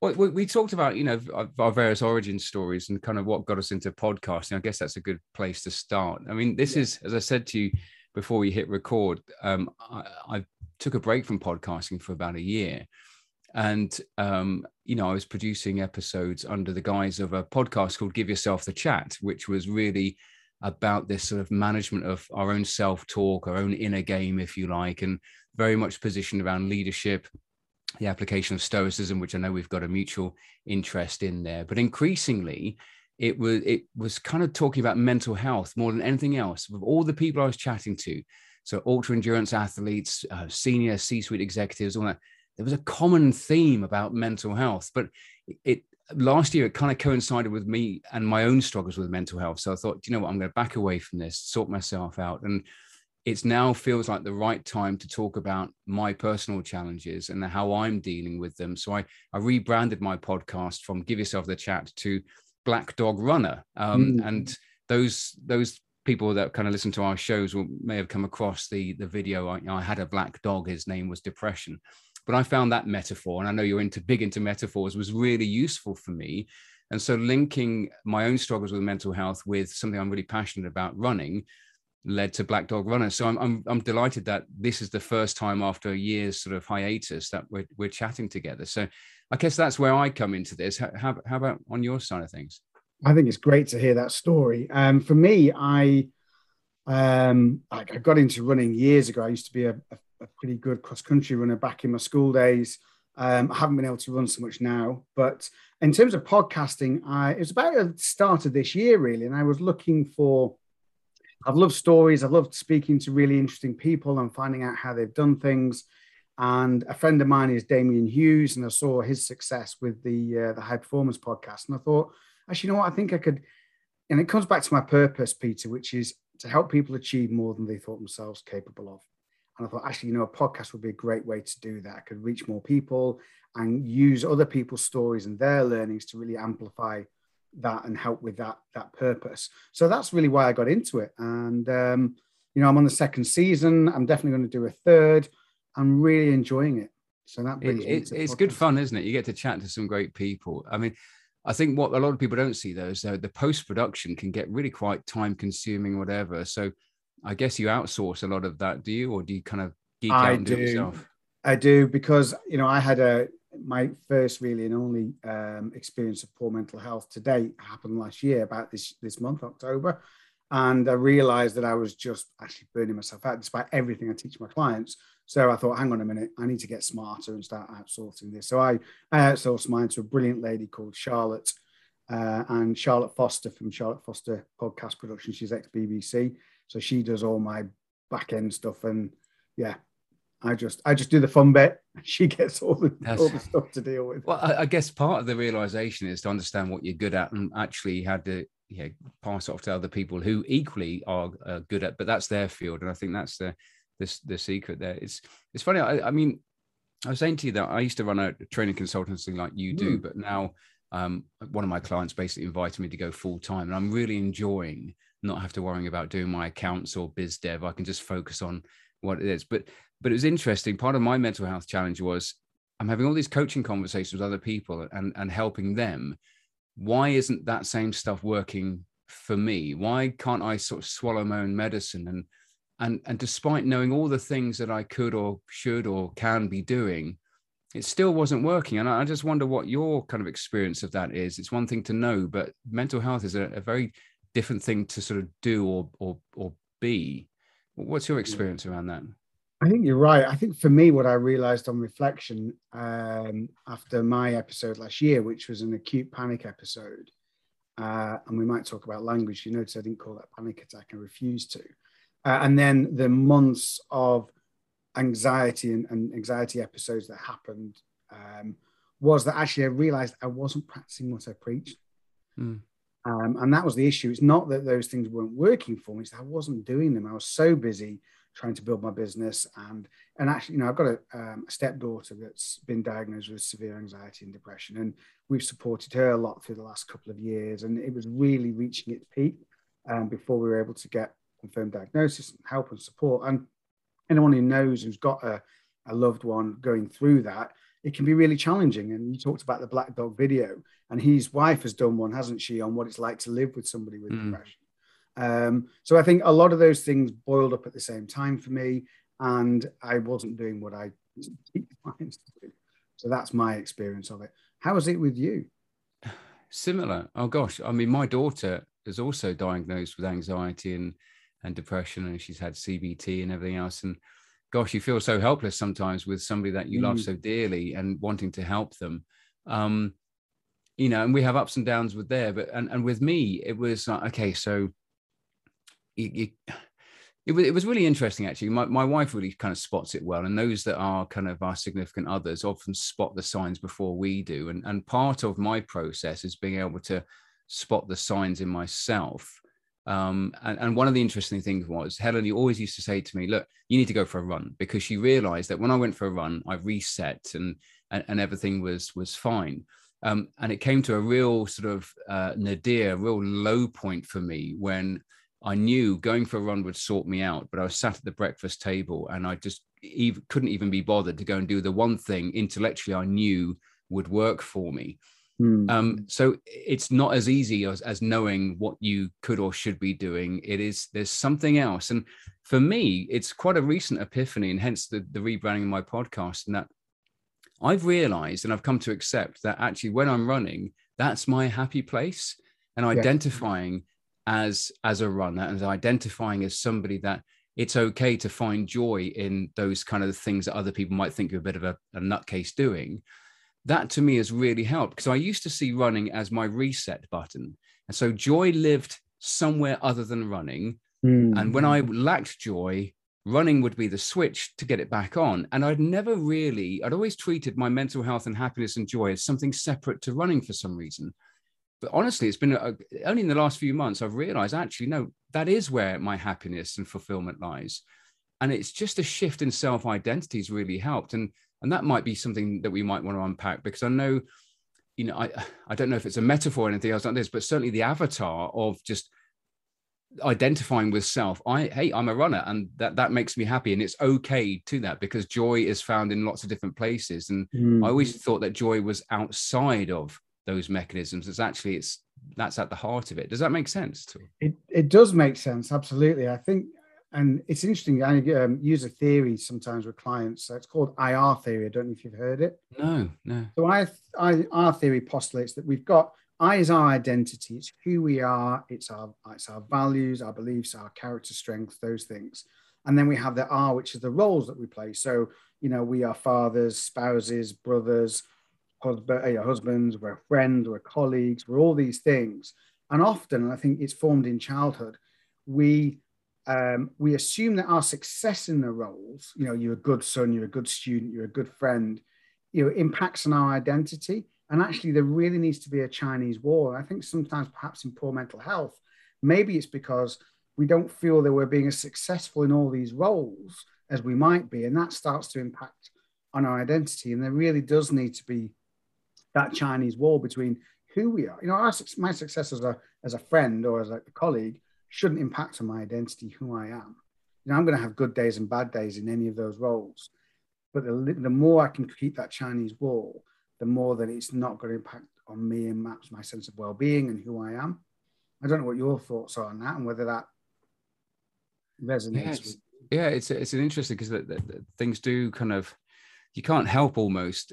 Well, we talked about, you know, our various origin stories and kind of what got us into podcasting. I guess that's a good place to start. I mean, this is, as I said to you before we hit record, I took a break from podcasting for about a year. And, you know, I was producing episodes under the guise of a podcast called Give Yourself the Chat, which was really about this sort of management of our own self-talk, our own inner game, if you like, and very much positioned around leadership, the application of Stoicism, which I know we've got a mutual interest in there. But increasingly, it was kind of talking about mental health more than anything else. With all the people I was chatting to, so ultra-endurance athletes, senior C-suite executives, all that, there was a common theme about mental health. But last year, it kind of coincided with me and my own struggles with mental health. So I thought, you know what, I'm going to back away from this, sort myself out. And it now feels like the right time to talk about my personal challenges and how I'm dealing with them. So I rebranded my podcast from Give Yourself the Chat to Black Dog Runner. And those people that kind of listen to our shows may have come across the video. I had a black dog. His name was Depression. But I found that metaphor, and I know you're big into metaphors, was really useful for me. And so linking my own struggles with mental health with something I'm really passionate about, running, led to Black Dog Runner. So I'm delighted that this is the first time after a year's sort of hiatus that we're chatting together. So I guess that's where I come into this. How about on your side of things? I think it's great to hear that story. For me, I got into running years ago. I used to be a pretty good cross-country runner back in my school days. I haven't been able to run so much now, but in terms of podcasting, it was about the start of this year, really, and I was looking for, I've loved stories, I've loved speaking to really interesting people and finding out how they've done things, and a friend of mine is Damien Hughes, and I saw his success with the High Performance podcast, and I thought, actually, you know what, I think I could, and it comes back to my purpose, Peter, which is to help people achieve more than they thought themselves capable of. And I thought, actually, you know, a podcast would be a great way to do that. I could reach more people and use other people's stories and their learnings to really amplify that and help with that purpose. So that's really why I got into it. And, you know, I'm on the second season. I'm definitely going to do a third. I'm really enjoying it. So that brings me to the podcast. It's good fun, isn't it? You get to chat to some great people. I mean, I think what a lot of people don't see, though, is that the post-production can get really quite time-consuming, whatever. So I guess you outsource a lot of that, do you? Or do you kind of geek out and do it yourself? I do, because, you know, I had my first really and only experience of poor mental health to date happened last year, about this month, October. And I realized that I was just actually burning myself out despite everything I teach my clients. So I thought, hang on a minute, I need to get smarter and start outsourcing this. So I outsourced mine to a brilliant lady called Charlotte, and Charlotte Foster from Charlotte Foster Podcast Production. She's ex-BBC. So she does all my back end stuff, and yeah, I just do the fun bit. She gets all the stuff to deal with. Well, I guess part of the realization is to understand what you're good at, and actually had to pass off to other people who equally are good at, but that's their field, and I think that's the secret there. It's funny. I mean, I was saying to you that I used to run a training consultancy like you do, but now one of my clients basically invited me to go full time, and I'm really enjoying not have to worry about doing my accounts or biz dev. I can just focus on what it is. But it was interesting. Part of my mental health challenge was I'm having all these coaching conversations with other people and helping them. Why isn't that same stuff working for me? Why can't I sort of swallow my own medicine? And despite knowing all the things that I could or should or can be doing, it still wasn't working. And I just wonder what your kind of experience of that is. It's one thing to know, but mental health is a very different thing to sort of do or be. What's your experience around that? I think you're right. I think for me, what I realized on reflection after my episode last year, which was an acute panic episode, and we might talk about language, you notice I didn't call that panic attack, I refused to. And then the months of anxiety and anxiety episodes that happened was that actually I realized I wasn't practicing what I preached. And that was the issue. It's not that those things weren't working for me, it's that I wasn't doing them. I was so busy trying to build my business. And actually, you know, I've got a stepdaughter that's been diagnosed with severe anxiety and depression, and we've supported her a lot through the last couple of years. And it was really reaching its peak before we were able to get confirmed diagnosis and help and support. And anyone who knows who's got a loved one going through that, it can be really challenging. And you talked about the Black Dog video, and his wife has done one, hasn't she, on what it's like to live with somebody with depression. So I think a lot of those things boiled up at the same time for me, and I wasn't doing what I teach clients to do. So that's my experience of it. How is it with you? Similar. Oh gosh, I mean, my daughter is also diagnosed with anxiety and depression, and she's had CBT and everything else. And gosh, you feel so helpless sometimes with somebody that you love so dearly and wanting to help them. You know, and we have ups and downs with there, but, and with me, it was like, okay, so it was really interesting, actually. My wife really kind of spots it well. And those that are kind of our significant others often spot the signs before we do. And part of my process is being able to spot the signs in myself. And one of the interesting things was Helen, you always used to say to me, look, you need to go for a run, because she realized that when I went for a run, I reset and everything was fine. And it came to a real sort of nadir, real low point for me, when I knew going for a run would sort me out, but I was sat at the breakfast table and I just couldn't even be bothered to go and do the one thing intellectually I knew would work for me. So it's not as easy as knowing what you could or should be doing. There's something else. And for me, it's quite a recent epiphany, and hence the rebranding of my podcast, and that I've realized and I've come to accept that actually when I'm running, that's my happy place, and identifying as a runner and identifying as somebody that it's okay to find joy in those kind of things that other people might think you're a bit of a nutcase doing. That to me has really helped, because I used to see running as my reset button. And so joy lived somewhere other than running. And when I lacked joy, running would be the switch to get it back on. And I'd always treated my mental health and happiness and joy as something separate to running for some reason. But honestly, it's been only in the last few months I've realized, actually, no, that is where my happiness and fulfillment lies. And it's just a shift in self-identity has really helped. And that might be something that we might want to unpack, because I know, you know, I don't know if it's a metaphor or anything else like this, but certainly the avatar of just identifying with self. Hey, I'm a runner, and that makes me happy. And it's okay to that, because joy is found in lots of different places. And I always thought that joy was outside of those mechanisms. That's at the heart of it. Does that make sense to you? It does make sense. Absolutely. I think, and it's interesting, I use a theory sometimes with clients. So it's called IR theory. I don't know if you've heard it. No. So IR theory postulates that we've got, I is our identity. It's who we are. It's our values, our beliefs, our character strengths, those things. And then we have the R, which is the roles that we play. So, you know, we are fathers, spouses, brothers, husbands, we're friends, we're colleagues, we're all these things. And often, and I think it's formed in childhood, we assume that our success in the roles, you know, you're a good son, you're a good student, you're a good friend, you know, impacts on our identity. And actually, there really needs to be a Chinese wall. I think sometimes perhaps in poor mental health, maybe it's because we don't feel that we're being as successful in all these roles as we might be. And that starts to impact on our identity. And there really does need to be that Chinese wall between who we are. You know, my success as a friend or as a colleague shouldn't impact on my identity, who I am. You know, I'm going to have good days and bad days in any of those roles. But the more I can keep that Chinese wall, the more that it's not going to impact on me and maps my sense of well-being and who I am. I don't know what your thoughts are on that and whether that resonates. It's an interesting, because the things do kind of, you can't help almost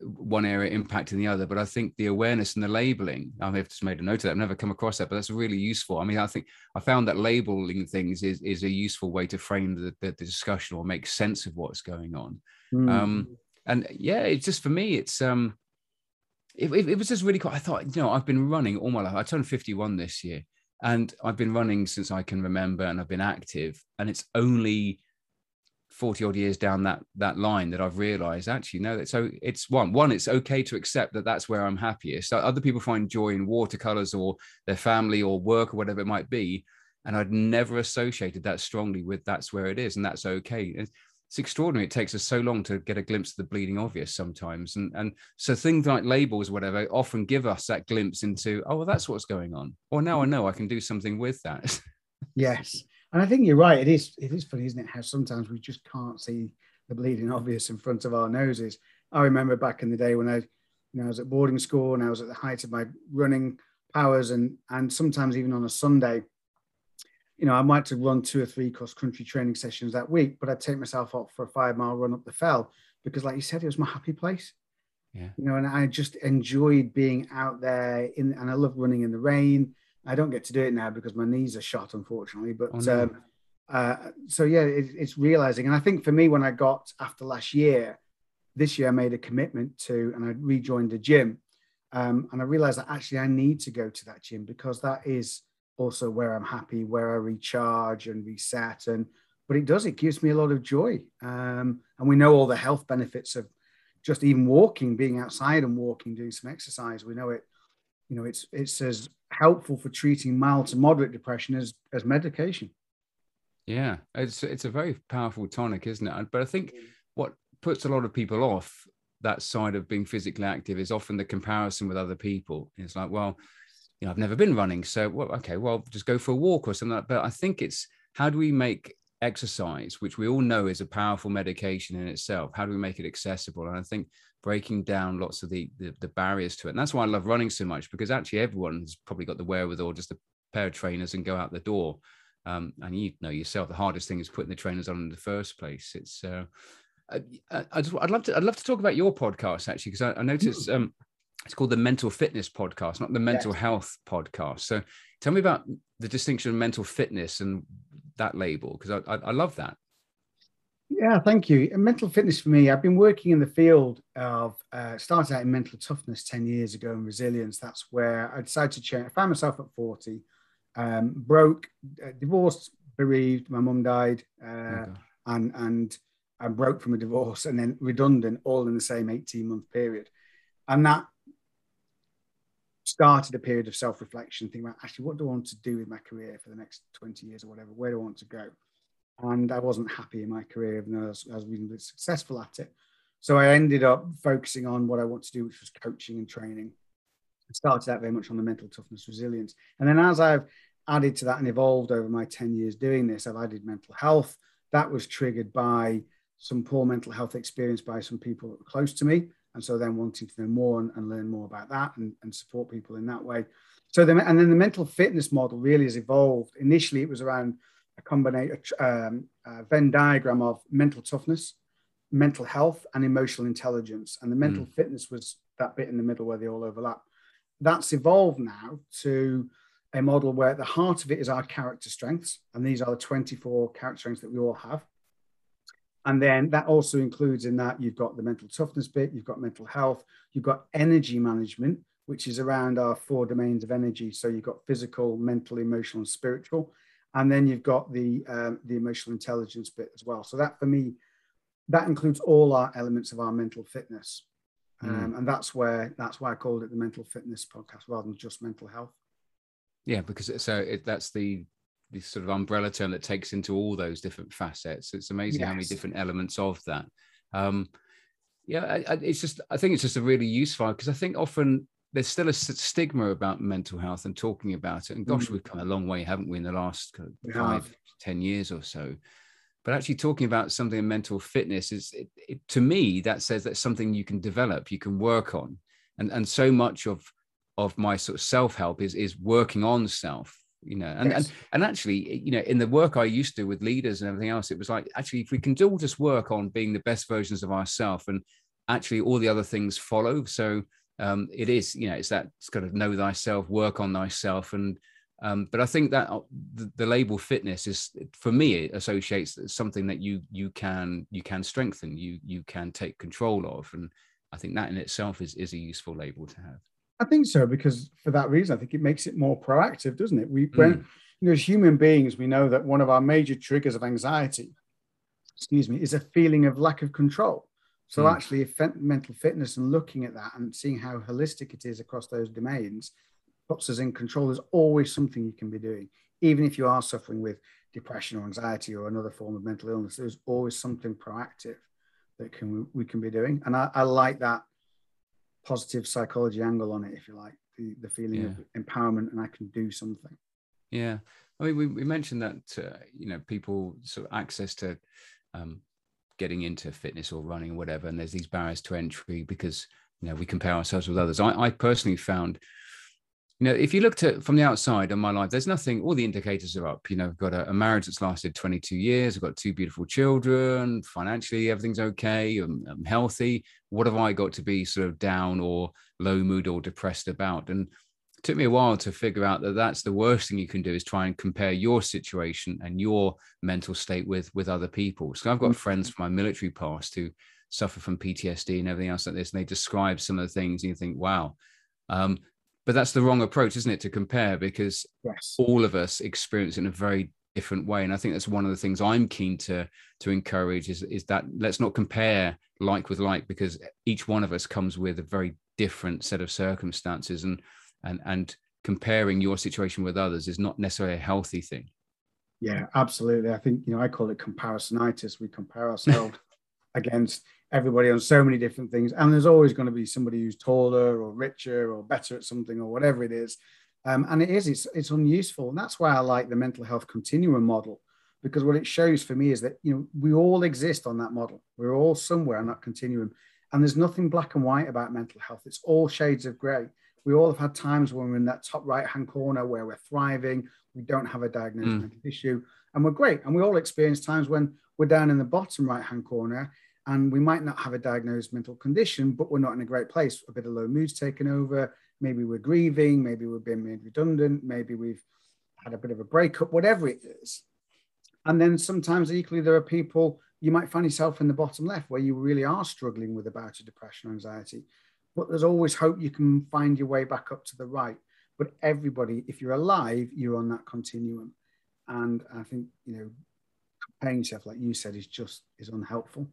one area impacting the other, but I think the awareness and the labeling, I've just made a note of that. I've never come across that, but that's really useful. I mean, I think I found that labeling things is a useful way to frame the discussion or make sense of what's going on. And yeah, it's just, for me, it's, it was just really cool. I thought, you know, I've been running all my life. I turned 51 this year, and I've been running since I can remember, and I've been active, and it's only 40 odd years down that line that I've realized, actually, no, so it's one, it's okay to accept that that's where I'm happiest. So other people find joy in watercolors or their family or work or whatever it might be. And I'd never associated that strongly with that's where it is. And that's okay. It's extraordinary. It takes us so long to get a glimpse of the bleeding obvious sometimes. And so things like labels, whatever, often give us that glimpse into, oh, well, that's what's going on. Or now I know I can do something with that. Yes. And I think you're right. It is funny, isn't it, how sometimes we just can't see the bleeding obvious in front of our noses. I remember back in the day when I was at boarding school and I was at the height of my running powers, and sometimes even on a Sunday, I might have run 2 or 3 cross-country training sessions that week, but I'd take myself out for a 5-mile run up the fell because, like you said, it was my happy place. Yeah. And I just enjoyed being out there and I love running in the rain. I don't get to do it now because my knees are shot, unfortunately. But so, yeah, it's realizing. And I think for me, when I got after last year, this year I made a commitment to, and I rejoined the gym. And I realized that actually I need to go to that gym because that is also where I'm happy, where I recharge and reset. But it gives me a lot of joy. And we know all the health benefits of just even walking, being outside and walking, doing some exercise. We know it, it's as helpful for treating mild to moderate depression as medication. Yeah, it's a very powerful tonic, isn't it? But I think what puts a lot of people off that side of being physically active is often the comparison with other people. It's like, well, I've never been running, so just go for a walk or something like that. But I think it's, how do we make exercise, which we all know is a powerful medication in itself, how do we make it accessible? And I think breaking down lots of the barriers to it. And that's why I love running so much, because actually everyone's probably got the wherewithal, just a pair of trainers and go out the door. And you know yourself, the hardest thing is putting the trainers on in the first place. It's I'd love to talk about your podcast, actually, because I noticed it's called the Mental Fitness Podcast, not the Mental Health Podcast. So tell me about the distinction of mental fitness and that label, because I love that. Yeah, thank you. And mental fitness for me, I've been working in the field of, started out in mental toughness 10 years ago and resilience. That's where I decided to change. I found myself at 40, broke, divorced, bereaved. My mum died and I broke from a divorce and then redundant, all in the same 18-month period. And that started a period of self-reflection, thinking about actually, what do I want to do with my career for the next 20 years or whatever? Where do I want to go? And I wasn't happy in my career, even though I was reasonably successful at it. So I ended up focusing on what I want to do, which was coaching and training. I started out very much on the mental toughness, resilience. And then as I've added to that and evolved over my 10 years doing this, I've added mental health. That was triggered by some poor mental health experience by some people that were close to me. And so then wanting to know more and learn more about that and support people in that way. So then, and then the mental fitness model really has evolved. Initially, it was around a combination, a Venn diagram of mental toughness, mental health, and emotional intelligence. And the mental fitness was that bit in the middle where they all overlap. That's evolved now to a model where at the heart of it is our character strengths. And these are the 24 character strengths that we all have. And then that also includes in that you've got the mental toughness bit, you've got mental health, you've got energy management, which is around our 4 domains of energy. So you've got physical, mental, emotional, and spiritual. And then you've got the emotional intelligence bit as well. So that for me, that includes all our elements of our mental fitness. And that's why I called it the Mental Fitness Podcast rather than just mental health. Yeah, because that's the sort of umbrella term that takes into all those different facets. It's amazing how many different elements of that. I think it's just a really useful, because I think often there's still a stigma about mental health and talking about it. And gosh, we've come a long way, haven't we, in the last 5-10 years or so. But actually talking about something in mental fitness is, to me, that says that's something you can develop, you can work on. And so much of my sort of self-help is working on self. And actually, in the work I used to do with leaders and everything else, it was like, actually, if we can all just work on being the best versions of ourselves, and actually all the other things follow. So it is, it's that kind of know thyself, work on thyself. And but I think that the label fitness is, for me, it associates something that you can strengthen, you can take control of. And I think that in itself is a useful label to have. I think so, because for that reason, I think it makes it more proactive, doesn't it? When as human beings, we know that one of our major triggers of anxiety, is a feeling of lack of control. So actually, mental fitness and looking at that and seeing how holistic it is across those domains puts us in control. There's always something you can be doing, even if you are suffering with depression or anxiety or another form of mental illness. There's always something proactive that we can be doing, and I like that positive psychology angle on it, if you like, the feeling of empowerment and I can do something. Yeah, I mean, we mentioned that people sort of access to getting into fitness or running or whatever, and there's these barriers to entry because, you know, we compare ourselves with others. I personally found, you know, if you looked at from the outside on my life, there's nothing, all the indicators are up. You know, I've got a marriage that's lasted 22 years. I've got two beautiful children. Financially, everything's okay. I'm healthy. What have I got to be sort of down or low mood or depressed about? And it took me a while to figure out that that's the worst thing you can do, is try and compare your situation and your mental state with other people. So I've got friends from my military past who suffer from PTSD and everything else like this. And they describe some of the things and you think, wow. But that's the wrong approach, isn't it, to compare, because yes, all of us experience it in a very different way. And I think that's one of the things I'm keen to encourage is that let's not compare like with like, because each one of us comes with a very different set of circumstances, and comparing your situation with others is not necessarily a healthy thing. Yeah, absolutely. I think, you know, I call it comparisonitis. We compare ourselves against everybody on so many different things, and there's always going to be somebody who's taller or richer or better at something or whatever it is, and it's unuseful. And that's why I like the mental health continuum model, because what it shows for me is that, you know, we all exist on that model. We're all somewhere on that continuum, and there's nothing black and white about mental health. It's all shades of gray. We all have had times when we're in that top right hand corner where we're thriving, we don't have a diagnosed mental issue, and we're great. And we all experience times when we're down in the bottom right hand corner, and we might not have a diagnosed mental condition, but we're not in a great place. A bit of low mood's taken over. Maybe we're grieving. Maybe we've been made redundant. Maybe we've had a bit of a breakup, whatever it is. And then sometimes equally, there are people, you might find yourself in the bottom left where you really are struggling with a bout of depression or anxiety. But there's always hope. You can find your way back up to the right. But everybody, if you're alive, you're on that continuum. And I think, you know, comparing yourself, like you said, is unhelpful.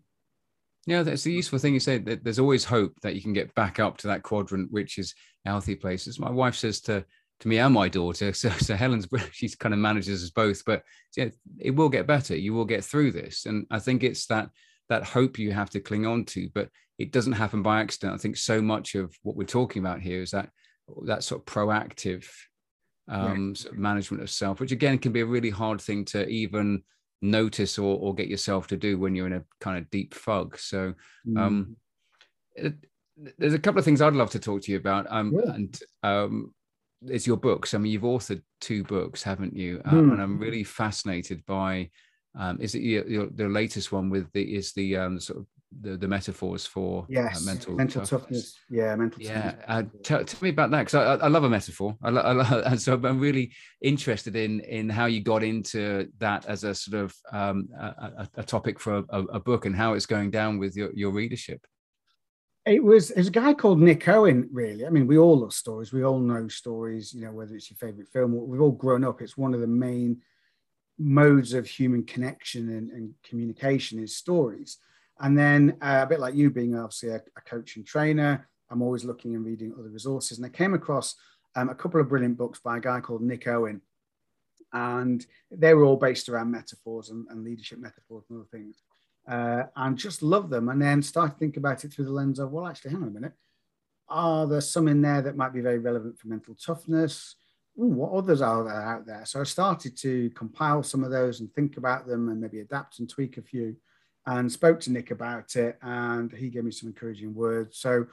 Yeah, that's the useful thing you said, that there's always hope that you can get back up to that quadrant, which is healthy places. My wife says to me and my daughter, so Helen's, she's kind of manages us both, but yeah, it will get better. You will get through this. And I think it's that hope you have to cling on to, but it doesn't happen by accident. I think so much of what we're talking about here is that sort of proactive sort of management of self, which again can be a really hard thing to even notice or get yourself to do when you're in a kind of deep fog. So there's a couple of things I'd love to talk to you about, and it's your books. I mean, you've authored two books, haven't you? And I'm really fascinated by is it your latest one with the metaphors for mental toughness. Tell me about that, because I love a metaphor. And so I'm really interested in how you got into that as a sort of a topic for a book, and how it's going down with your readership. It was a guy called Nick Owen, really. I mean, we all love stories, we all know stories, you know, whether it's your favorite film, we've all grown up. It's one of the main modes of human connection and communication is stories. And then a bit like you, being obviously a coach and trainer, I'm always looking and reading other resources. And I came across a couple of brilliant books by a guy called Nick Owen. And they were all based around metaphors and leadership metaphors and other things. And just loved them. And then started thinking about it through the lens of, well, actually, hang on a minute. Are there some in there that might be very relevant for mental toughness? Ooh, what others are there out there? So I started to compile some of those and think about them and maybe adapt and tweak a few. And spoke to Nick about it, and he gave me some encouraging words. So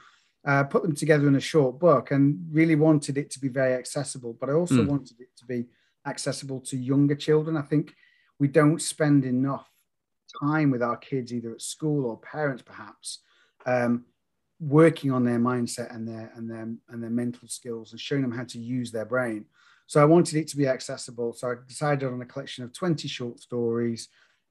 I put them together in a short book and really wanted it to be very accessible, but I also wanted it to be accessible to younger children. I think we don't spend enough time with our kids, either at school or parents perhaps, working on their mindset and their mental skills and showing them how to use their brain. So I wanted it to be accessible. So I decided on a collection of 20 short stories.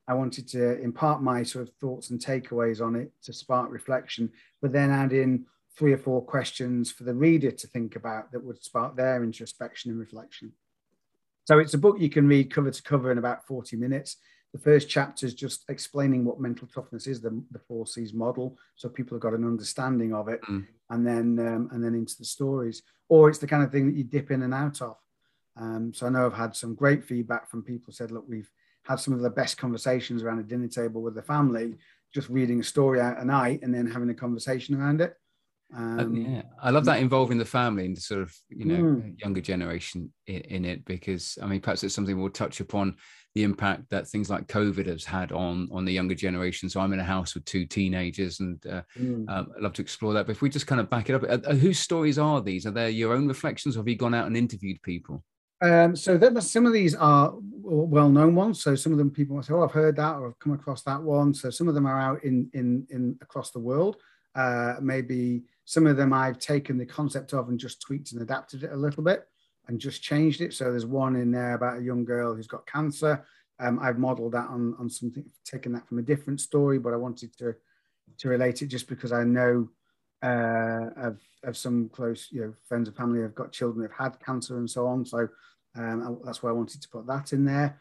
I wanted to impart my sort of thoughts and takeaways on it to spark reflection, but then add in 3 or 4 questions for the reader to think about that would spark their introspection and reflection. So it's a book you can read cover to cover in about 40 minutes. The first chapter is just explaining what mental toughness is, the 4 C's model, so people have got an understanding of it, and then into the stories. Or it's the kind of thing that you dip in and out of. So I know I've had some great feedback from people who said, look, we've had some of the best conversations around a dinner table with the family, just reading a story out at night and then having a conversation around it. I love that, involving the family and the sort of, you know, younger generation in it, because I mean, perhaps it's something we'll touch upon, the impact that things like COVID has had on the younger generation. So I'm in a house with two teenagers, and I'd love to explore that. But if we just kind of back it up, whose stories are these? Are they your own reflections, or have you gone out and interviewed people? So some of these are well-known ones. So some of them people might say, oh, I've heard that, or I've come across that one. So some of them are out in across the world. Maybe some of them I've taken the concept of and just tweaked and adapted it a little bit and just changed it. So there's one in there about a young girl who's got cancer. I've modeled that on something, taken that from a different story, but I wanted to relate it just because I know of some close, you know, friends and family have got children who've had cancer and so on. So that's why I wanted to put that in there.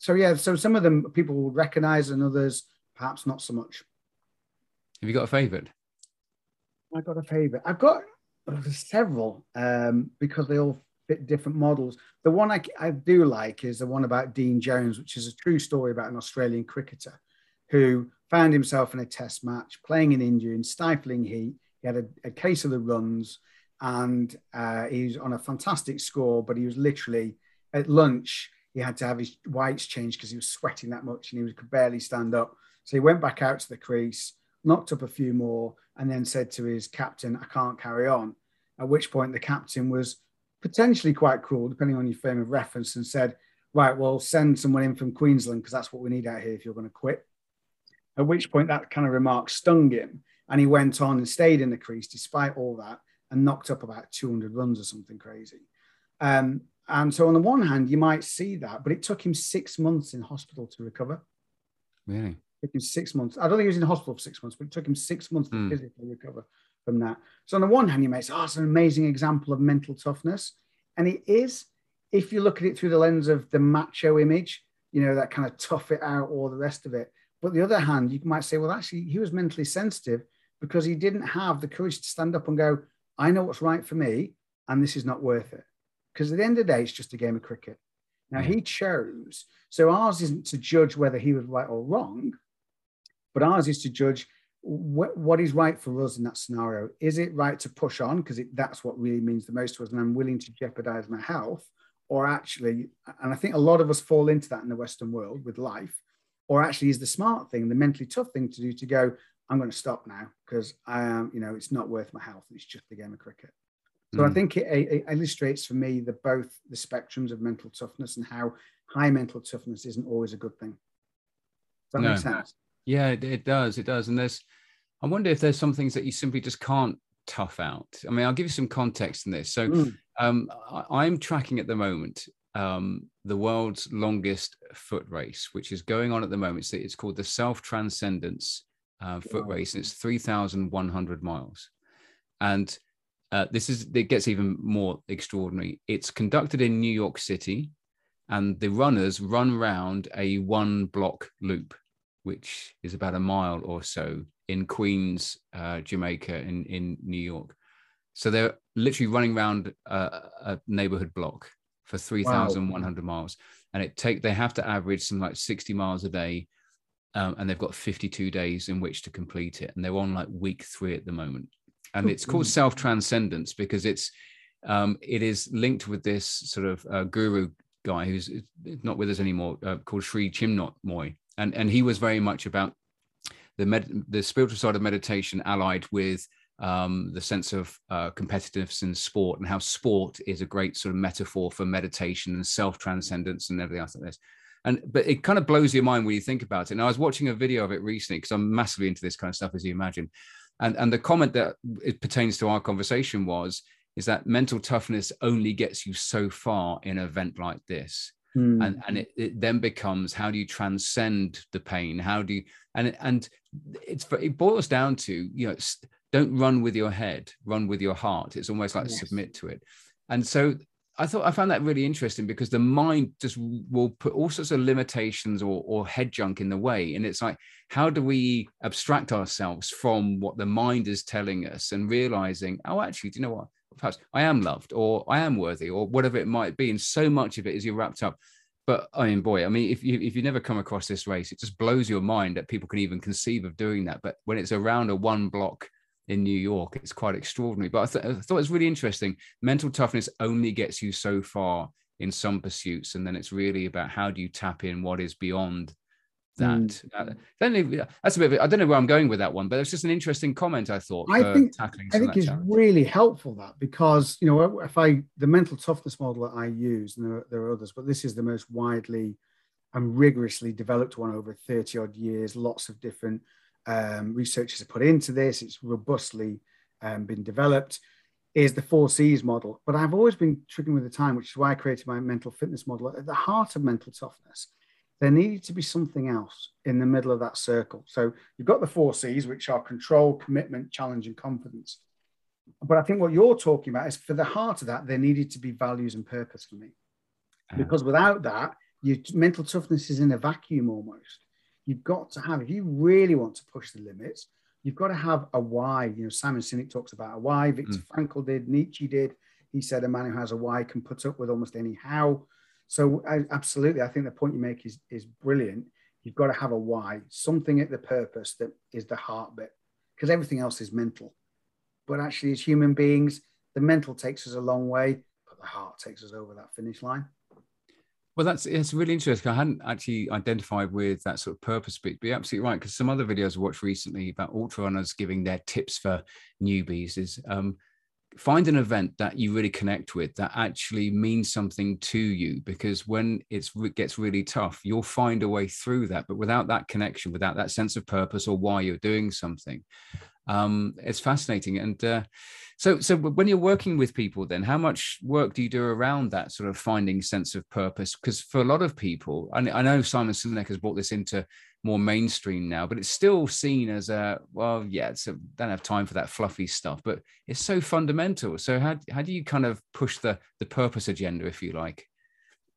So some of them people will recognize and others perhaps not so much. Have you got a favourite? I got a favourite. I've got several because they all fit different models. The one I do like is the one about Dean Jones, which is a true story about an Australian cricketer who found himself in a test match, playing in India in stifling heat. He had a case of the runs, and he's on a fantastic score, but he was literally at lunch. He had to have his whites changed because he was sweating that much and he could barely stand up. So he went back out to the crease, knocked up a few more, and then said to his captain, I can't carry on. At which point the captain was potentially quite cruel, depending on your frame of reference, and said, right, well, send someone in from Queensland because that's what we need out here if you're going to quit. At which point that kind of remark stung him, and he went on and stayed in the crease despite all that and knocked up about 200 runs or something crazy. And so on the one hand, you might see that, but it took him 6 months in hospital to recover. Really? It took him 6 months. I don't think he was in hospital for 6 months, but it took him 6 months to physically recover from that. So on the one hand, you may say, oh, it's an amazing example of mental toughness. And it is, if you look at it through the lens of the macho image, you know, that kind of tough it out, all the rest of it. But the other hand, you might say, well, actually, he was mentally sensitive because he didn't have the courage to stand up and go, I know what's right for me, and this is not worth it. Because at the end of the day, it's just a game of cricket. Now, he chose. So ours isn't to judge whether he was right or wrong, but ours is to judge what is right for us in that scenario. Is it right to push on? Because that's what really means the most to us. And I'm willing to jeopardize my health, or actually, and I think a lot of us fall into that in the Western world with life, or actually is the smart thing, the mentally tough thing to do, to go, I'm going to stop now because I am, you know, it's not worth my health. It's just a game of cricket. So I think it illustrates for me both the spectrums of mental toughness and how high mental toughness isn't always a good thing. Does that make sense? Yeah, it does. And I wonder if there's some things that you simply just can't tough out. I mean, I'll give you some context in this. So I'm tracking at the moment the world's longest foot race, which is going on at the moment. So it's called the Self Transcendence foot race, and it's 3,100 miles. And it gets even more extraordinary. It's conducted in New York City, and the runners run round a 1-block loop, which is about a mile or so, in Queens, Jamaica, in New York. So they're literally running around a neighborhood block for 3,100 miles. And they have to average something like 60 miles a day, and they've got 52 days in which to complete it. And they're on like week 3 at the moment. And it's called Self-Transcendence because it is linked with this sort of guru guy who's not with us anymore, called Sri Chinmoy. And he was very much about the spiritual side of meditation allied with the sense of competitiveness in sport, and how sport is a great sort of metaphor for meditation and self-transcendence and everything else like this. But it kind of blows your mind when you think about it. And I was watching a video of it recently because I'm massively into this kind of stuff, as you imagine. And the comment that it pertains to our conversation is that mental toughness only gets you so far in an event like this. And it then becomes, how do you transcend the pain? How do you, it boils down to, you know, don't run with your head, run with your heart. It's almost like submit to it. And so I found that really interesting because the mind just will put all sorts of limitations or head junk in the way. And it's like, how do we abstract ourselves from what the mind is telling us and realizing, oh, actually, do you know what? Perhaps I am loved, or I am worthy, or whatever it might be. And so much of it is you're wrapped up. But I mean, boy, I mean, if you never come across this race, it just blows your mind that people can even conceive of doing that. But when it's around a 1-block in New York. It's quite extraordinary. But I thought it was really interesting. Mental toughness only gets you so far in some pursuits, and then it's really about how do you tap in what is beyond that. That's a bit of, I don't know where I'm going with that one, but it's just an interesting comment. I think it's really helpful, that, because you know, if the mental toughness model that I use, and there are others, but this is the most widely and rigorously developed one over 30 odd years. Lots of different researchers have put into this. It's robustly been developed. Is the 4 C's model, but I've always been triggering with the time, which is why I created my mental fitness model. At the heart of mental toughness, there needed to be something else in the middle of that circle. So you've got the 4 C's, which are control, commitment, challenge, and confidence. But I think what you're talking about is, for the heart of that, there needed to be values and purpose for me, because without that, your mental toughness is in a vacuum almost. You've got to have, if you really want to push the limits, you've got to have a why. You know, Simon Sinek talks about a why. Viktor Frankl did. Nietzsche did. He said a man who has a why can put up with almost any how. So absolutely, I think the point you make is brilliant. You've got to have a why, something at the purpose that is the heart bit, because everything else is mental. But actually, as human beings, the mental takes us a long way, but the heart takes us over that finish line. Well, it's really interesting. I hadn't actually identified with that sort of purpose bit, but you're absolutely right, because some other videos I watched recently about ultra runners giving their tips for newbies is find an event that you really connect with, that actually means something to you, because when it gets really tough, you'll find a way through that. But without that connection, without that sense of purpose or why you're doing something, it's fascinating. And so when you're working with people, then how much work do you do around that sort of finding sense of purpose? Because for a lot of people, and I know Simon Sinek has brought this into more mainstream now, but it's still seen as don't have time for that fluffy stuff, but it's so fundamental. So how do you kind of push the purpose agenda, if you like?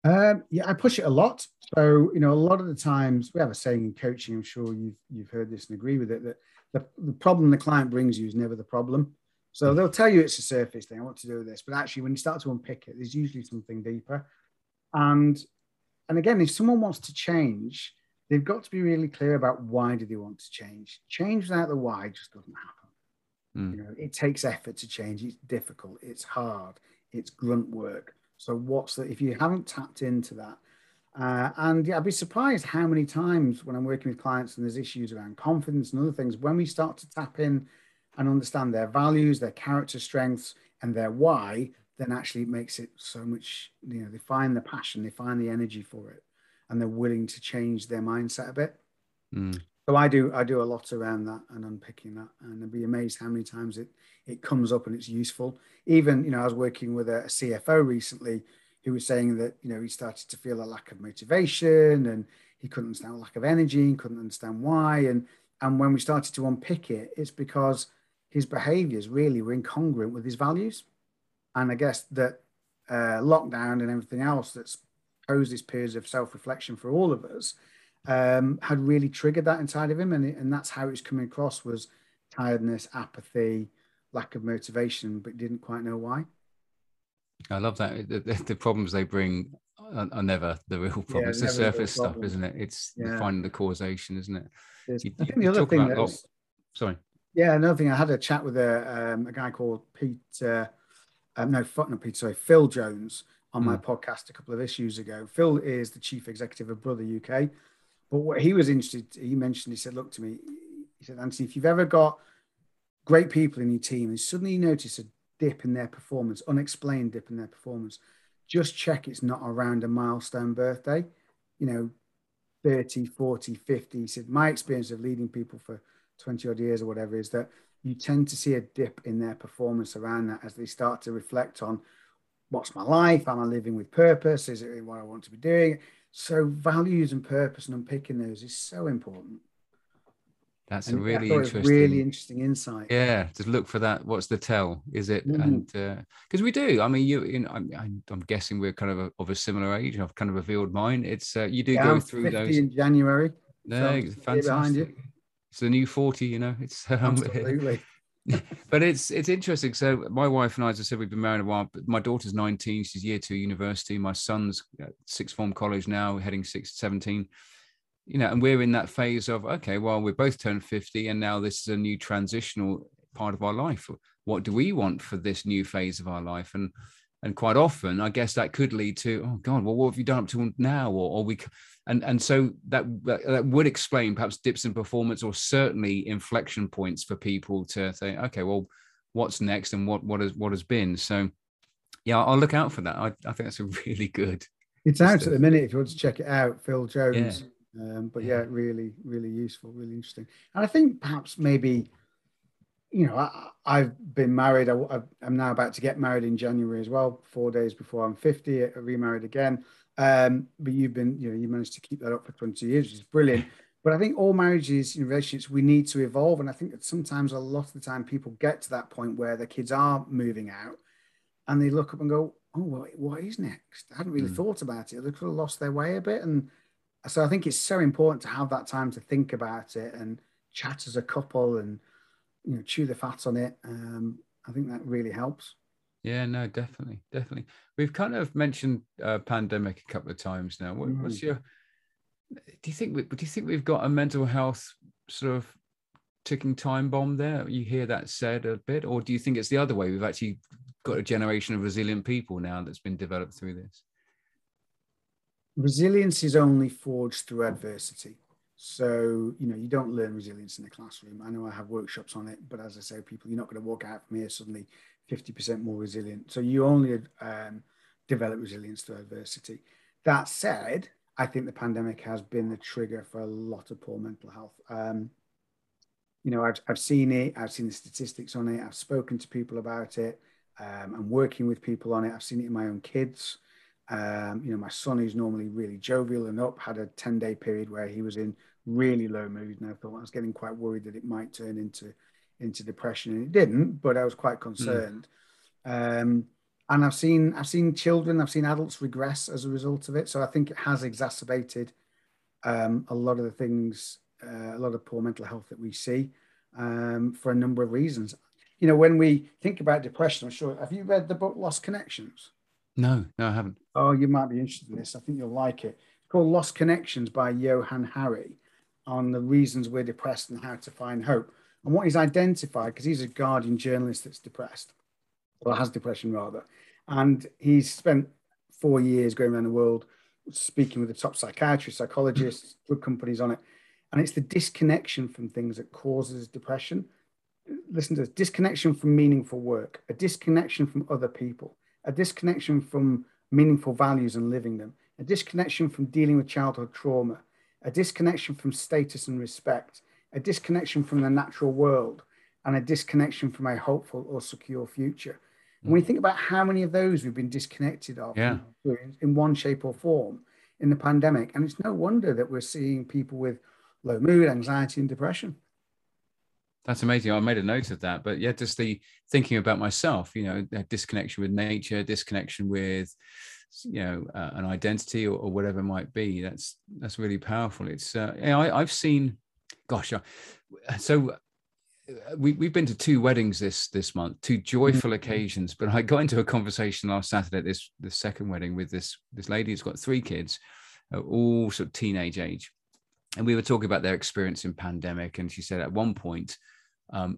I push it a lot. So, you know, a lot of the times we have a saying in coaching, I'm sure you've heard this and agree with it, that the problem the client brings you is never the problem. So they'll tell you it's a surface thing, I want to do this, but actually when you start to unpick it, there's usually something deeper. And again, if someone wants to change, they've got to be really clear about why do they want to change. Change without the why just doesn't happen. You know, it takes effort to change. It's difficult. It's hard. It's grunt work. So if you haven't tapped into that, I'd be surprised how many times when I'm working with clients and there's issues around confidence and other things, when we start to tap in and understand their values, their character strengths and their why, then actually it makes it so much, you know, they find the passion, they find the energy for it, and they're willing to change their mindset a bit. So I do a lot around that and unpicking that, and I'd be amazed how many times it comes up and it's useful. Even, you know, I was working with a CFO recently who was saying that, you know, he started to feel a lack of motivation and he couldn't understand a lack of energy and couldn't understand why. And when we started to unpick it, it's because his behaviors really were incongruent with his values. And I guess that lockdown and everything else that's posed these periods of self-reflection for all of us had really triggered that inside of him. And that's how it was coming across, was tiredness, apathy, lack of motivation, but didn't quite know why. I love that. The problems they bring are never the real problem. Yeah, it's the surface stuff, isn't it? It's finding the causation, isn't it? I think the other thing that was, another thing, I had a chat with a guy called Phil Jones on my podcast a couple of issues ago. Phil is the chief executive of Brother UK. But what he was interested, he said, look to me, he said, Anthony, if you've ever got great people in your team and suddenly you notice a dip in their performance, unexplained dip in their performance, just check it's not around a milestone birthday, you know, 30, 40, 50. He said, my experience of leading people for 20 odd years or whatever is that you tend to see a dip in their performance around that as they start to reflect on, what's my life? Am I living with purpose? Is it what I want to be doing? So values and purpose and unpicking those is so important. That's a really interesting insight. Yeah, to look for that. What's the tell? Is it? And because we do. I mean, I'm guessing we're kind of of a similar age. I've kind of revealed mine. It's go through 50 those in January. No, so fantastic. It's the new 40. You know, it's absolutely. But it's interesting. So my wife and I, as I said, we've been married a while, but my daughter's 19. She's year 2 university. My son's sixth form college now, heading 17. You know, and we're in that phase of, okay, well, we're both turned 50 and now this is a new transitional part of our life? What do we want for this new phase of our life? And quite often, I guess that could lead to, oh God, well, what have you done up to now? Or we, and so that would explain perhaps dips in performance, or certainly inflection points for people to say, okay, well, what's next, and what has been? So yeah, I'll look out for that. I think that's a really good. It's out at the minute if you want to check it out, Phil Jones. Yeah. But yeah, really, really useful, really interesting. And I think perhaps maybe, you know, I've been married. I'm now about to get married in January as well, 4 days before I'm 50. I remarried again. But you've been, you know, you managed to keep that up for 20 years, which is brilliant. But I think all marriages and relationships, we need to evolve. And I think that sometimes a lot of the time people get to that point where their kids are moving out and they look up and go, oh, well, what is next? I hadn't really thought about it. They could have lost their way a bit. And so I think it's so important to have that time to think about it and chat as a couple and, you know, chew the fat on it. I think that really helps. Yeah, no, definitely. Definitely. We've kind of mentioned pandemic a couple of times now. What's your, do you think we've got a mental health sort of ticking time bomb there? You hear that said a bit, or do you think it's the other way? We've actually got a generation of resilient people now that's been developed through this. Resilience is only forged through adversity. So, you know, you don't learn resilience in the classroom. I know I have workshops on it, but as I say, people, you're not going to walk out from here suddenly 50% more resilient. So you only develop resilience through adversity. That said, I think the pandemic has been the trigger for a lot of poor mental health. You know, I've seen it. I've seen the statistics on it. I've spoken to people about it. I'm working with people on it. I've seen it in my own kids. You know, my son, who's normally really jovial and up, had a 10-day period where he was in really low mood, and I thought I was getting quite worried that it might turn into depression, and it didn't, but I was quite concerned. And I've seen children, I've seen adults regress as a result of it. So I think it has exacerbated a lot of the things, a lot of poor mental health that we see for a number of reasons. You know, when we think about depression, I'm sure, have you read the book Lost Connections? No, I haven't. Oh, you might be interested in this. I think you'll like it. It's called Lost Connections by Johann Hari, on the reasons we're depressed and how to find hope. And what he's identified, because he's a Guardian journalist that's depressed, or has depression rather. And he's spent 4 years going around the world speaking with the top psychiatrists, psychologists, drug companies on it. And it's the disconnection from things that causes depression. Listen to this: disconnection from meaningful work, a disconnection from other people, a disconnection from meaningful values and living them, a disconnection from dealing with childhood trauma, a disconnection from status and respect, a disconnection from the natural world, and a disconnection from a hopeful or secure future. And when you think about how many of those we've been disconnected of in one shape or form in the pandemic, and it's no wonder that we're seeing people with low mood, anxiety, and depression. That's amazing. I made a note of that. But yeah, just the thinking about myself, you know, that disconnection with nature, disconnection with, you know, an identity or whatever it might be. That's really powerful. It's I've seen, gosh, so we've been to 2 weddings this month, 2 joyful occasions. But I got into a conversation last Saturday at the second wedding with this lady who's got 3 kids, all sort of teenage age. And we were talking about their experience in pandemic. And she said at one point,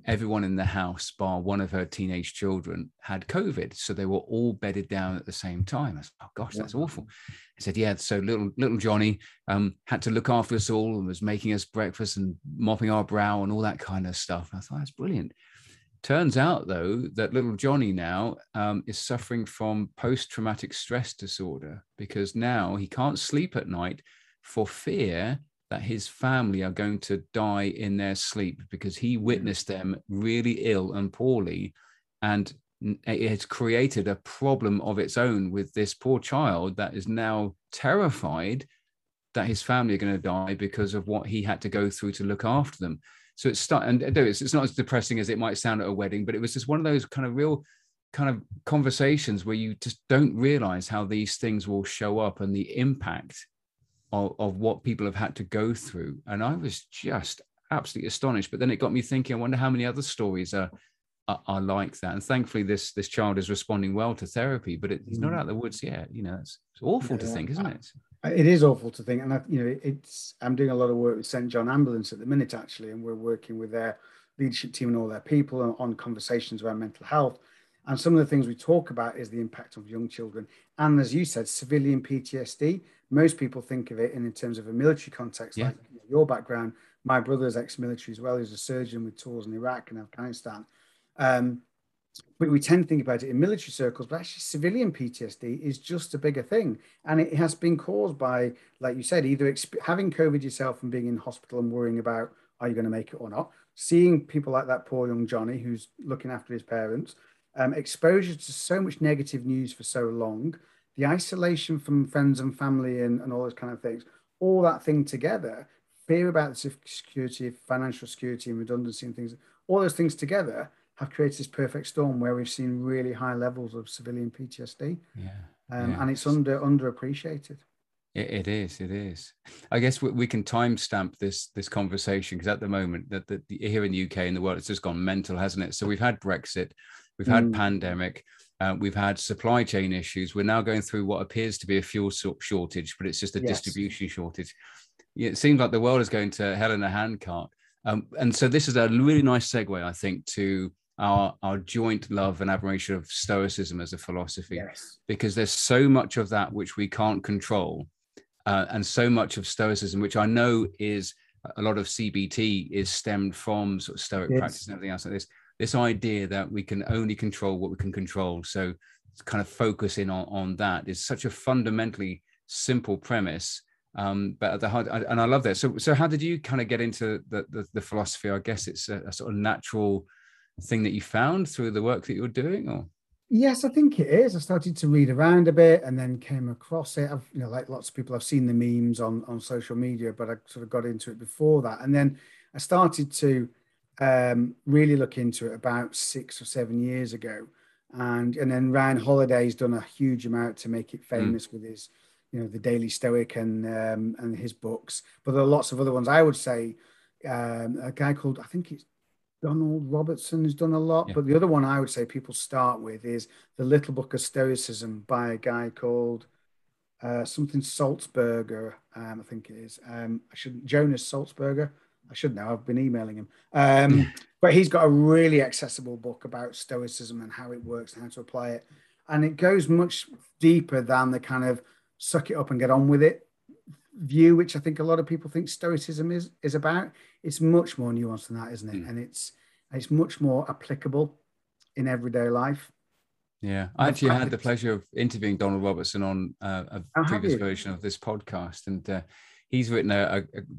everyone in the house, bar one of her teenage children, had COVID. So they were all bedded down at the same time. I said, oh gosh, that's awful. I said, yeah, so little Johnny had to look after us all and was making us breakfast and mopping our brow and all that kind of stuff. And I thought, that's brilliant. Turns out, though, that little Johnny now is suffering from post-traumatic stress disorder, because now he can't sleep at night for fear that his family are going to die in their sleep, because he witnessed them really ill and poorly, and it has created a problem of its own with this poor child that is now terrified that his family are going to die because of what he had to go through to look after them. So it's not as depressing as it might sound at a wedding, but it was just one of those kind of real kind of conversations where you just don't realize how these things will show up and the impact of what people have had to go through. And I was just absolutely astonished. But then it got me thinking, I wonder how many other stories are like that. And thankfully this child is responding well to therapy, but he's not out of the woods yet. You know, it's awful to think, isn't it? It is awful to think. And I'm doing a lot of work with St. John Ambulance at the minute, actually, and we're working with their leadership team and all their people on conversations around mental health. And some of the things we talk about is the impact of young children. And as you said, civilian PTSD, most people think of it in terms of a military context, like your background. My brother's ex-military as well. He's a surgeon with tours in Iraq and Afghanistan. But we tend to think about it in military circles, but actually civilian PTSD is just a bigger thing. And it has been caused by, like you said, either having COVID yourself and being in hospital and worrying about, are you going to make it or not? Seeing people like that poor young Johnny who's looking after his parents, exposure to so much negative news for so long, the isolation from friends and family and all those kind of things, all that thing together, fear about the security, financial security and redundancy and things, all those things together have created this perfect storm where we've seen really high levels of civilian PTSD. And it's underappreciated. It is. I guess we can timestamp this conversation, because at the moment that here in the UK and the world, it's just gone mental, hasn't it? So we've had Brexit, we've had pandemic, we've had supply chain issues. We're now going through what appears to be a fuel shortage, but it's just a distribution shortage. It seems like the world is going to hell in a handcart. And so this is a really nice segue, I think, to our joint love and admiration of Stoicism as a philosophy, because there's so much of that which we can't control, and so much of Stoicism, which I know is a lot of CBT, is stemmed from sort of Stoic practice and everything else like this. This idea that we can only control what we can control, so kind of focus in on that is such a fundamentally simple premise. But at the heart, and I love that. So how did you kind of get into the philosophy? I guess it's a sort of natural thing that you found through the work that you're doing, or? Yes, I think it is. I started to read around a bit and then came across it. I've, like lots of people, I've seen the memes on social media, but I sort of got into it before that. And then I started to really look into it about 6 or 7 years ago. And then Ryan Holiday's done a huge amount to make it famous with his, the Daily Stoic and his books. But there are lots of other ones. I would say a guy called, I think it's Donald Robertson, has done a lot. Yeah. But the other one I would say people start with is The Little Book of Stoicism by a guy called something Salzberger, I think it is. Jonas Salzberger. I should know. I've been emailing him. But he's got a really accessible book about Stoicism and how it works and how to apply it. And it goes much deeper than the kind of suck it up and get on with it view, which I think a lot of people think Stoicism is about. It's much more nuanced than that, isn't it? And it's much more applicable in everyday life. Yeah, I actually had the pleasure of interviewing Donald Robertson on a previous version of this podcast, and he's written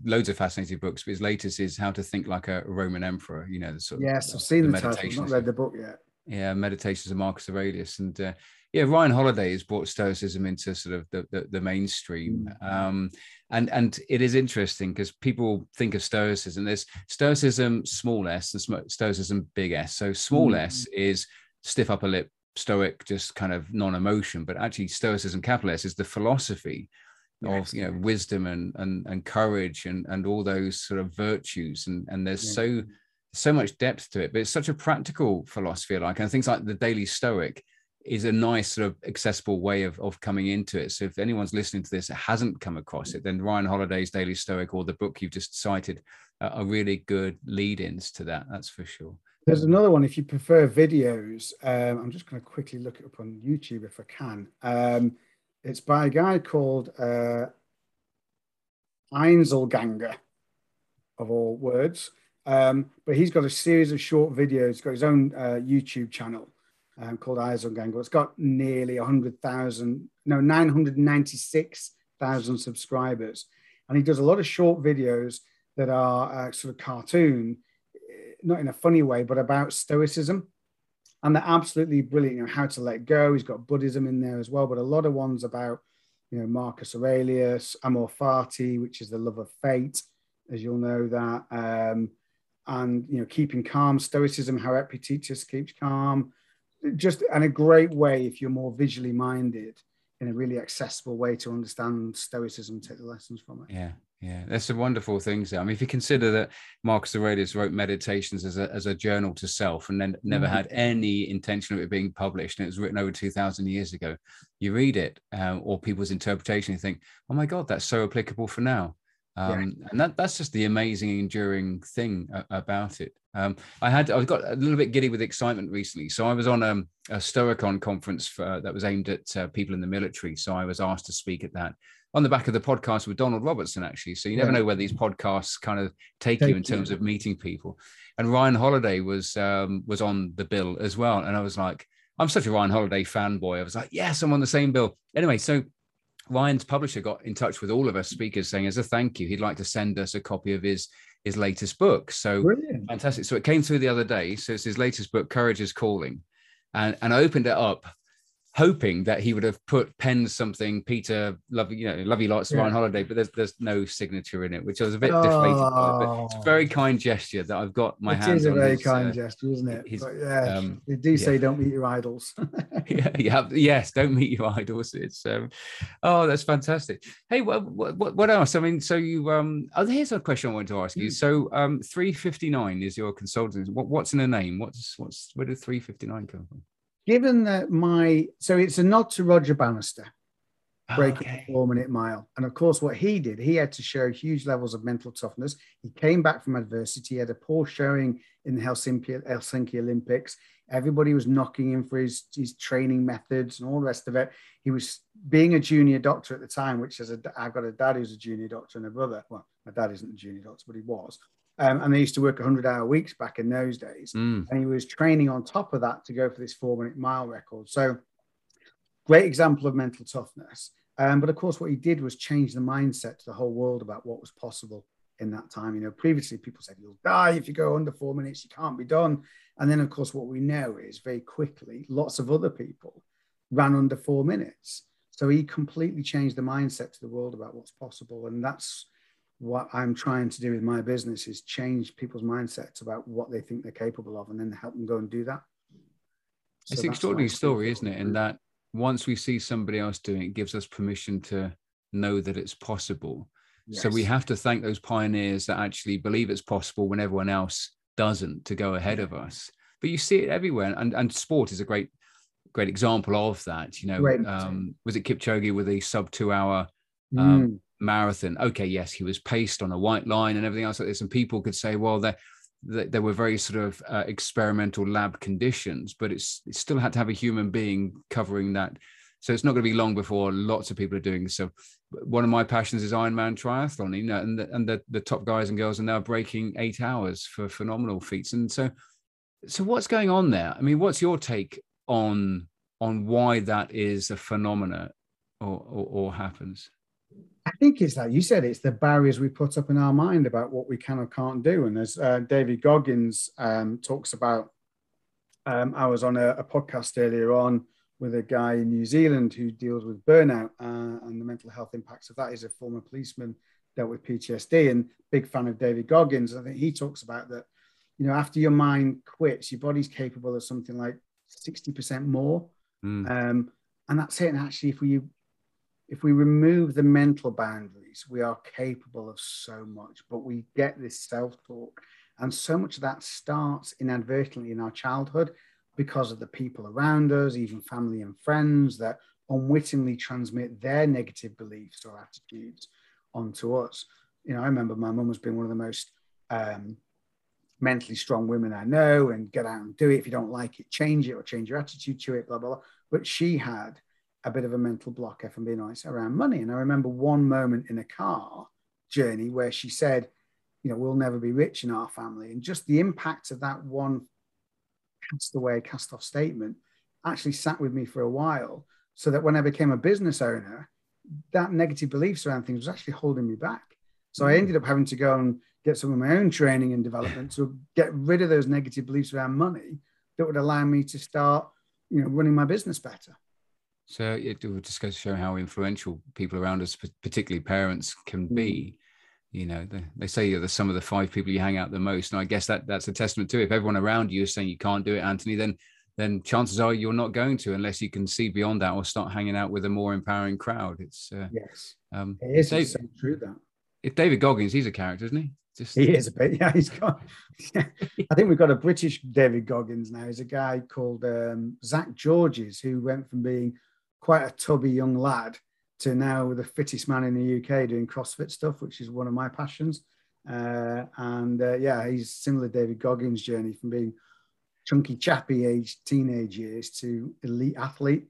loads of fascinating books, but his latest is How to Think Like a Roman Emperor. Yes, I've seen the title, I've not read the book yet. Yeah, Meditations of Marcus Aurelius, and Ryan Holiday has brought Stoicism into sort of the mainstream, and it is interesting because people think of Stoicism. There's Stoicism small s and Stoicism big S. So small s is stiff upper lip, stoic, just kind of non-emotion. But actually, Stoicism capital S is the philosophy of wisdom and courage and all those sort of virtues. And there's so much depth to it, but it's such a practical philosophy, and things like the Daily Stoic is a nice sort of accessible way of coming into it. So if anyone's listening to this that hasn't come across it, then Ryan Holiday's Daily Stoic or the book you've just cited are really good lead-ins to that, that's for sure. There's another one, if you prefer videos, I'm just going to quickly look it up on YouTube if I can. It's by a guy called Einzelganger, of all words. But he's got a series of short videos. He's got his own YouTube channel called Einzelganger. It's got nearly 996,000 subscribers. And he does a lot of short videos that are sort of cartoon, not in a funny way, but about Stoicism. And they're absolutely brilliant. How to let go. He's got Buddhism in there as well, but a lot of ones about, Marcus Aurelius, Amor Fati, which is the love of fate, as you'll know that. And keeping calm, Stoicism, how Epictetus keeps calm, and a great way if you're more visually minded, in a really accessible way to understand Stoicism, take the lessons from it. Yeah, there's some wonderful things there. I mean, if you consider that Marcus Aurelius wrote Meditations as a journal to self, and then never had any intention of it being published, and it was written over 2,000 years ago, you read it or people's interpretation, you think, oh my God, that's so applicable for now. And that's just the amazing, enduring thing about it. I got a little bit giddy with excitement recently. So I was on a Stoicon conference that was aimed at people in the military. So I was asked to speak at that on the back of the podcast with Donald Robertson, actually. So you never know where these podcasts kind of take you in terms of meeting people. And Ryan Holiday was on the bill as well. And I was like, I'm such a Ryan Holiday fanboy. I was like, yes, I'm on the same bill. Anyway, so Ryan's publisher got in touch with all of us speakers saying, as a thank you, he'd like to send us a copy of his latest book. So brilliant. Fantastic. So it came through the other day. So it's his latest book, Courage is Calling. And I opened it up, hoping that he would have penned something, Peter, love you lots, Ryan Holiday, but there's no signature in it, which I was a bit deflated by. But it's a very kind gesture that I've got my hands on. It is a very kind gesture, isn't it? They do say don't meet your idols. Yes, don't meet your idols. It's that's fantastic. Hey, what else? I mean, so you here's a question I wanted to ask you. So 359 is your consultant. What's in a name? Where did 359 come from? Given that it's a nod to Roger Bannister, breaking the 4-minute mile. And of course, what he did, he had to show huge levels of mental toughness. He came back from adversity, he had a poor showing in the Helsinki Olympics. Everybody was knocking him for his training methods and all the rest of it. He was being a junior doctor at the time, which is, I've got a dad who's a junior doctor and a brother. Well, my dad isn't a junior doctor, but he was. And they used to work 100-hour weeks back in those days. And he was training on top of that to go for this 4-minute mile record. So great example of mental toughness. But of course, what he did was change the mindset to the whole world about what was possible in that time. You know, previously people said, you'll die if you go under 4 minutes, you can't be done. And then, of course, what we know is very quickly, lots of other people ran under 4 minutes. So he completely changed the mindset to the world about what's possible. And that's what I'm trying to do with my business, is change people's mindsets about what they think they're capable of and then help them go and do that. So it's an extraordinary story, isn't it? And that once we see somebody else doing it, it gives us permission to know that it's possible. Yes. So we have to thank those pioneers that actually believe it's possible when everyone else doesn't, to go ahead of us. But you see it everywhere. And sport is a great example of that. You know, was it Kipchoge with the sub 2 hour marathon? Okay, yes, he was paced on a white line and everything else like this, and people could say, well, there were very sort of experimental lab conditions, but it still had to have a human being covering that. So it's not going to be long before lots of people are doing this. So one of my passions is Ironman triathlon, you know, and the top guys and girls are now breaking 8 hours for phenomenal feats. And so what's going on there? I mean, what's your take on why that is a phenomena or happens? I think it's like you said, it's the barriers we put up in our mind about what we can or can't do. And as David Goggins talks about, I was on a podcast earlier on with a guy in New Zealand who deals with burnout and the mental health impacts of that. He's a former policeman, dealt with PTSD, and big fan of David Goggins. I think he talks about that, you know, after your mind quits, your body's capable of something like 60% more. And that's it. And actually, if we remove the mental boundaries, we are capable of so much, but we get this self-talk. And so much of that starts inadvertently in our childhood because of the people around us, even family and friends, that unwittingly transmit their negative beliefs or attitudes onto us. You know, I remember my mum was being one of the most mentally strong women I know, and get out and do it. If you don't like it, change it, or change your attitude to it, blah, blah, blah. But she had a bit of a mental block, if I'm being honest, around money. And I remember one moment in a car journey where she said, you know, we'll never be rich in our family. And just the impact of that one cast off statement actually sat with me for a while, so that when I became a business owner, that negative beliefs around things was actually holding me back. So I ended up having to go and get some of my own training and development to get rid of those negative beliefs around money that would allow me to start, you know, running my business better. So it just goes to show how influential people around us, particularly parents, can be. You know, they say you're the sum of the five people you hang out the most. And I guess that's a testament to it. If everyone around you is saying you can't do it, Anthony, then chances are you're not going to, unless you can see beyond that or start hanging out with a more empowering crowd. It's so true that. If David Goggins, he's a character, isn't he? He is a bit, yeah. I think we've got a British David Goggins now. He's a guy called Zach Georges, who went from being quite a tubby young lad to now the fittest man in the UK doing CrossFit stuff, which is one of my passions. Yeah, he's similar to David Goggins' journey from being chunky chappy teenage years to elite athlete.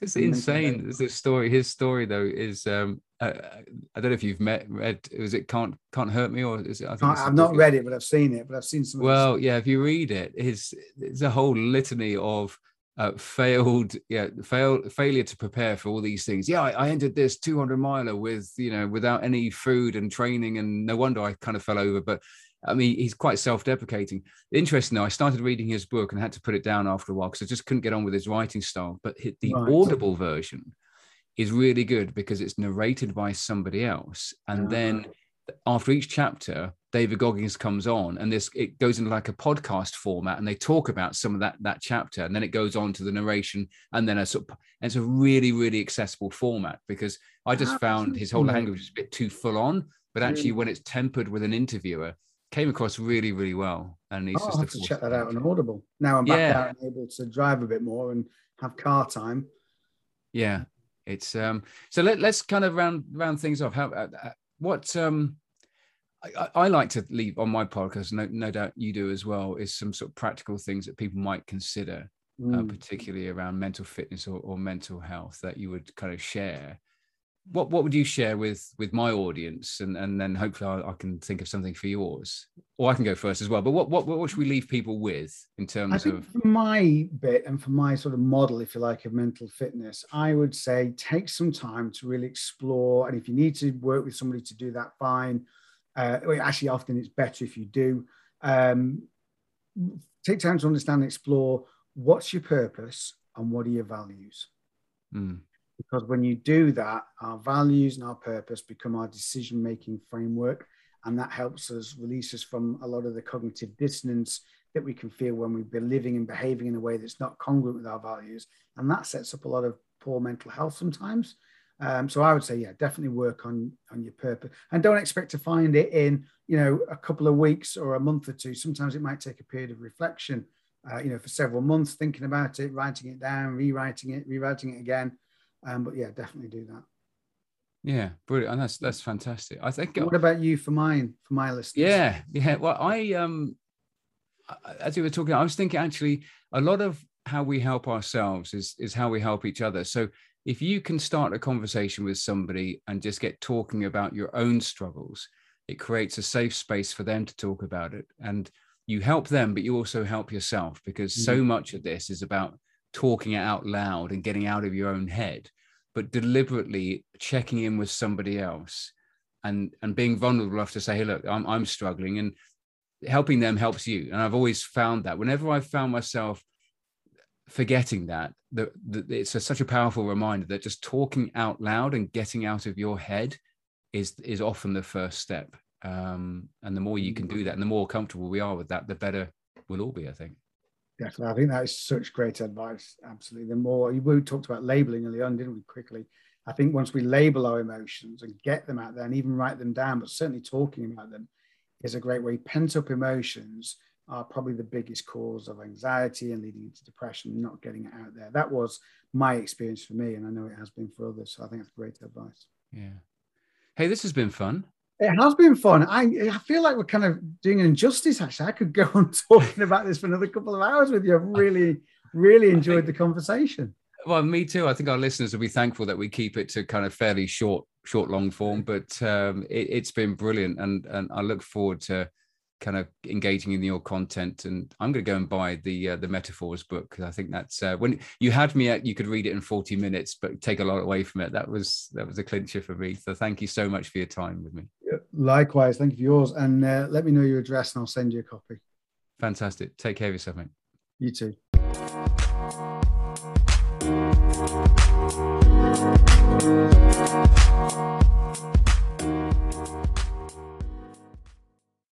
It's insane. This story, his story though, is I don't know if you've read. Was it Can't Hurt Me, or is it? I've not read it, but I've seen it. But I've seen some. Well, yeah, if you read it, it's a whole litany of failure to prepare for all these things. Yeah, I entered this 200-miler with without any food and training, and no wonder I kind of fell over. But I mean, he's quite self-deprecating. Interesting, though, I started reading his book and had to put it down after a while because I just couldn't get on with his writing style. But the audible version is really good because it's narrated by somebody else. And then after each chapter, David Goggins comes on and it goes into like a podcast format, and they talk about some of that chapter. And then it goes on to the narration, and then it's a really, really accessible format, because I just found his whole language was a bit too full on. But actually, when it's tempered with an interviewer, came across really, really well. And he's I'll have to check that out on Audible. Now I'm back out and able to drive a bit more and have car time. Yeah, it's so let's kind of round things off. How I like to leave on my podcast, no doubt you do as well, is some sort of practical things that people might consider, particularly around mental fitness or mental health, that you would kind of share. What would you share with my audience? And then hopefully I can think of something for yours. Or I can go first as well. But what should we leave people with in terms of... For my bit and for my sort of model, if you like, of mental fitness, I would say take some time to really explore. And if you need to work with somebody to do that, fine. Actually, often it's better if you do. Take time to understand and explore what's your purpose and what are your values. Mm. Because when you do that, our values and our purpose become our decision-making framework. And that helps us release us from a lot of the cognitive dissonance that we can feel when we're living and behaving in a way that's not congruent with our values. And that sets up a lot of poor mental health sometimes. So I would say, yeah, definitely work on your purpose. And don't expect to find it in, a couple of weeks or a month or two. Sometimes it might take a period of reflection, for several months, thinking about it, writing it down, rewriting it again. But yeah, definitely do that. Yeah, brilliant. And that's fantastic. I think. What about you for my listeners? Yeah. Well, as you were talking, I was thinking actually a lot of how we help ourselves is how we help each other. So if you can start a conversation with somebody and just get talking about your own struggles, it creates a safe space for them to talk about it, and you help them, but you also help yourself, because so much of this is about talking it out loud and getting out of your own head, but deliberately checking in with somebody else and being vulnerable enough to say, hey, look, I'm struggling, and helping them helps you. And I've always found that whenever I found myself forgetting that it's such a powerful reminder that just talking out loud and getting out of your head is often the first step. And the more you can do that and the more comfortable we are with that, the better we'll all be, I think. Definitely. I think that is such great advice. Absolutely. We talked about labeling early on, didn't we, quickly? I think once we label our emotions and get them out there and even write them down, but certainly talking about them is a great way. Pent-up emotions are probably the biggest cause of anxiety and leading into depression, not getting it out there. That was my experience for me, and I know it has been for others. So I think that's great advice. Yeah. Hey, this has been fun. It has been fun. I feel like we're kind of doing an injustice, actually. I could go on talking about this for another couple of hours with you. I've really enjoyed the conversation. Well, me too. I think our listeners will be thankful that we keep it to kind of fairly short, long form, but it's been brilliant. And I look forward to kind of engaging in your content. And I'm going to go and buy the Metaphors book, because I think that's when you had me at, you could read it in 40 minutes, but take a lot away from it. That was a clincher for me. So thank you so much for your time with me. Likewise. Thank you for yours. And let me know your address and I'll send you a copy. Fantastic. Take care of yourself, mate. You too.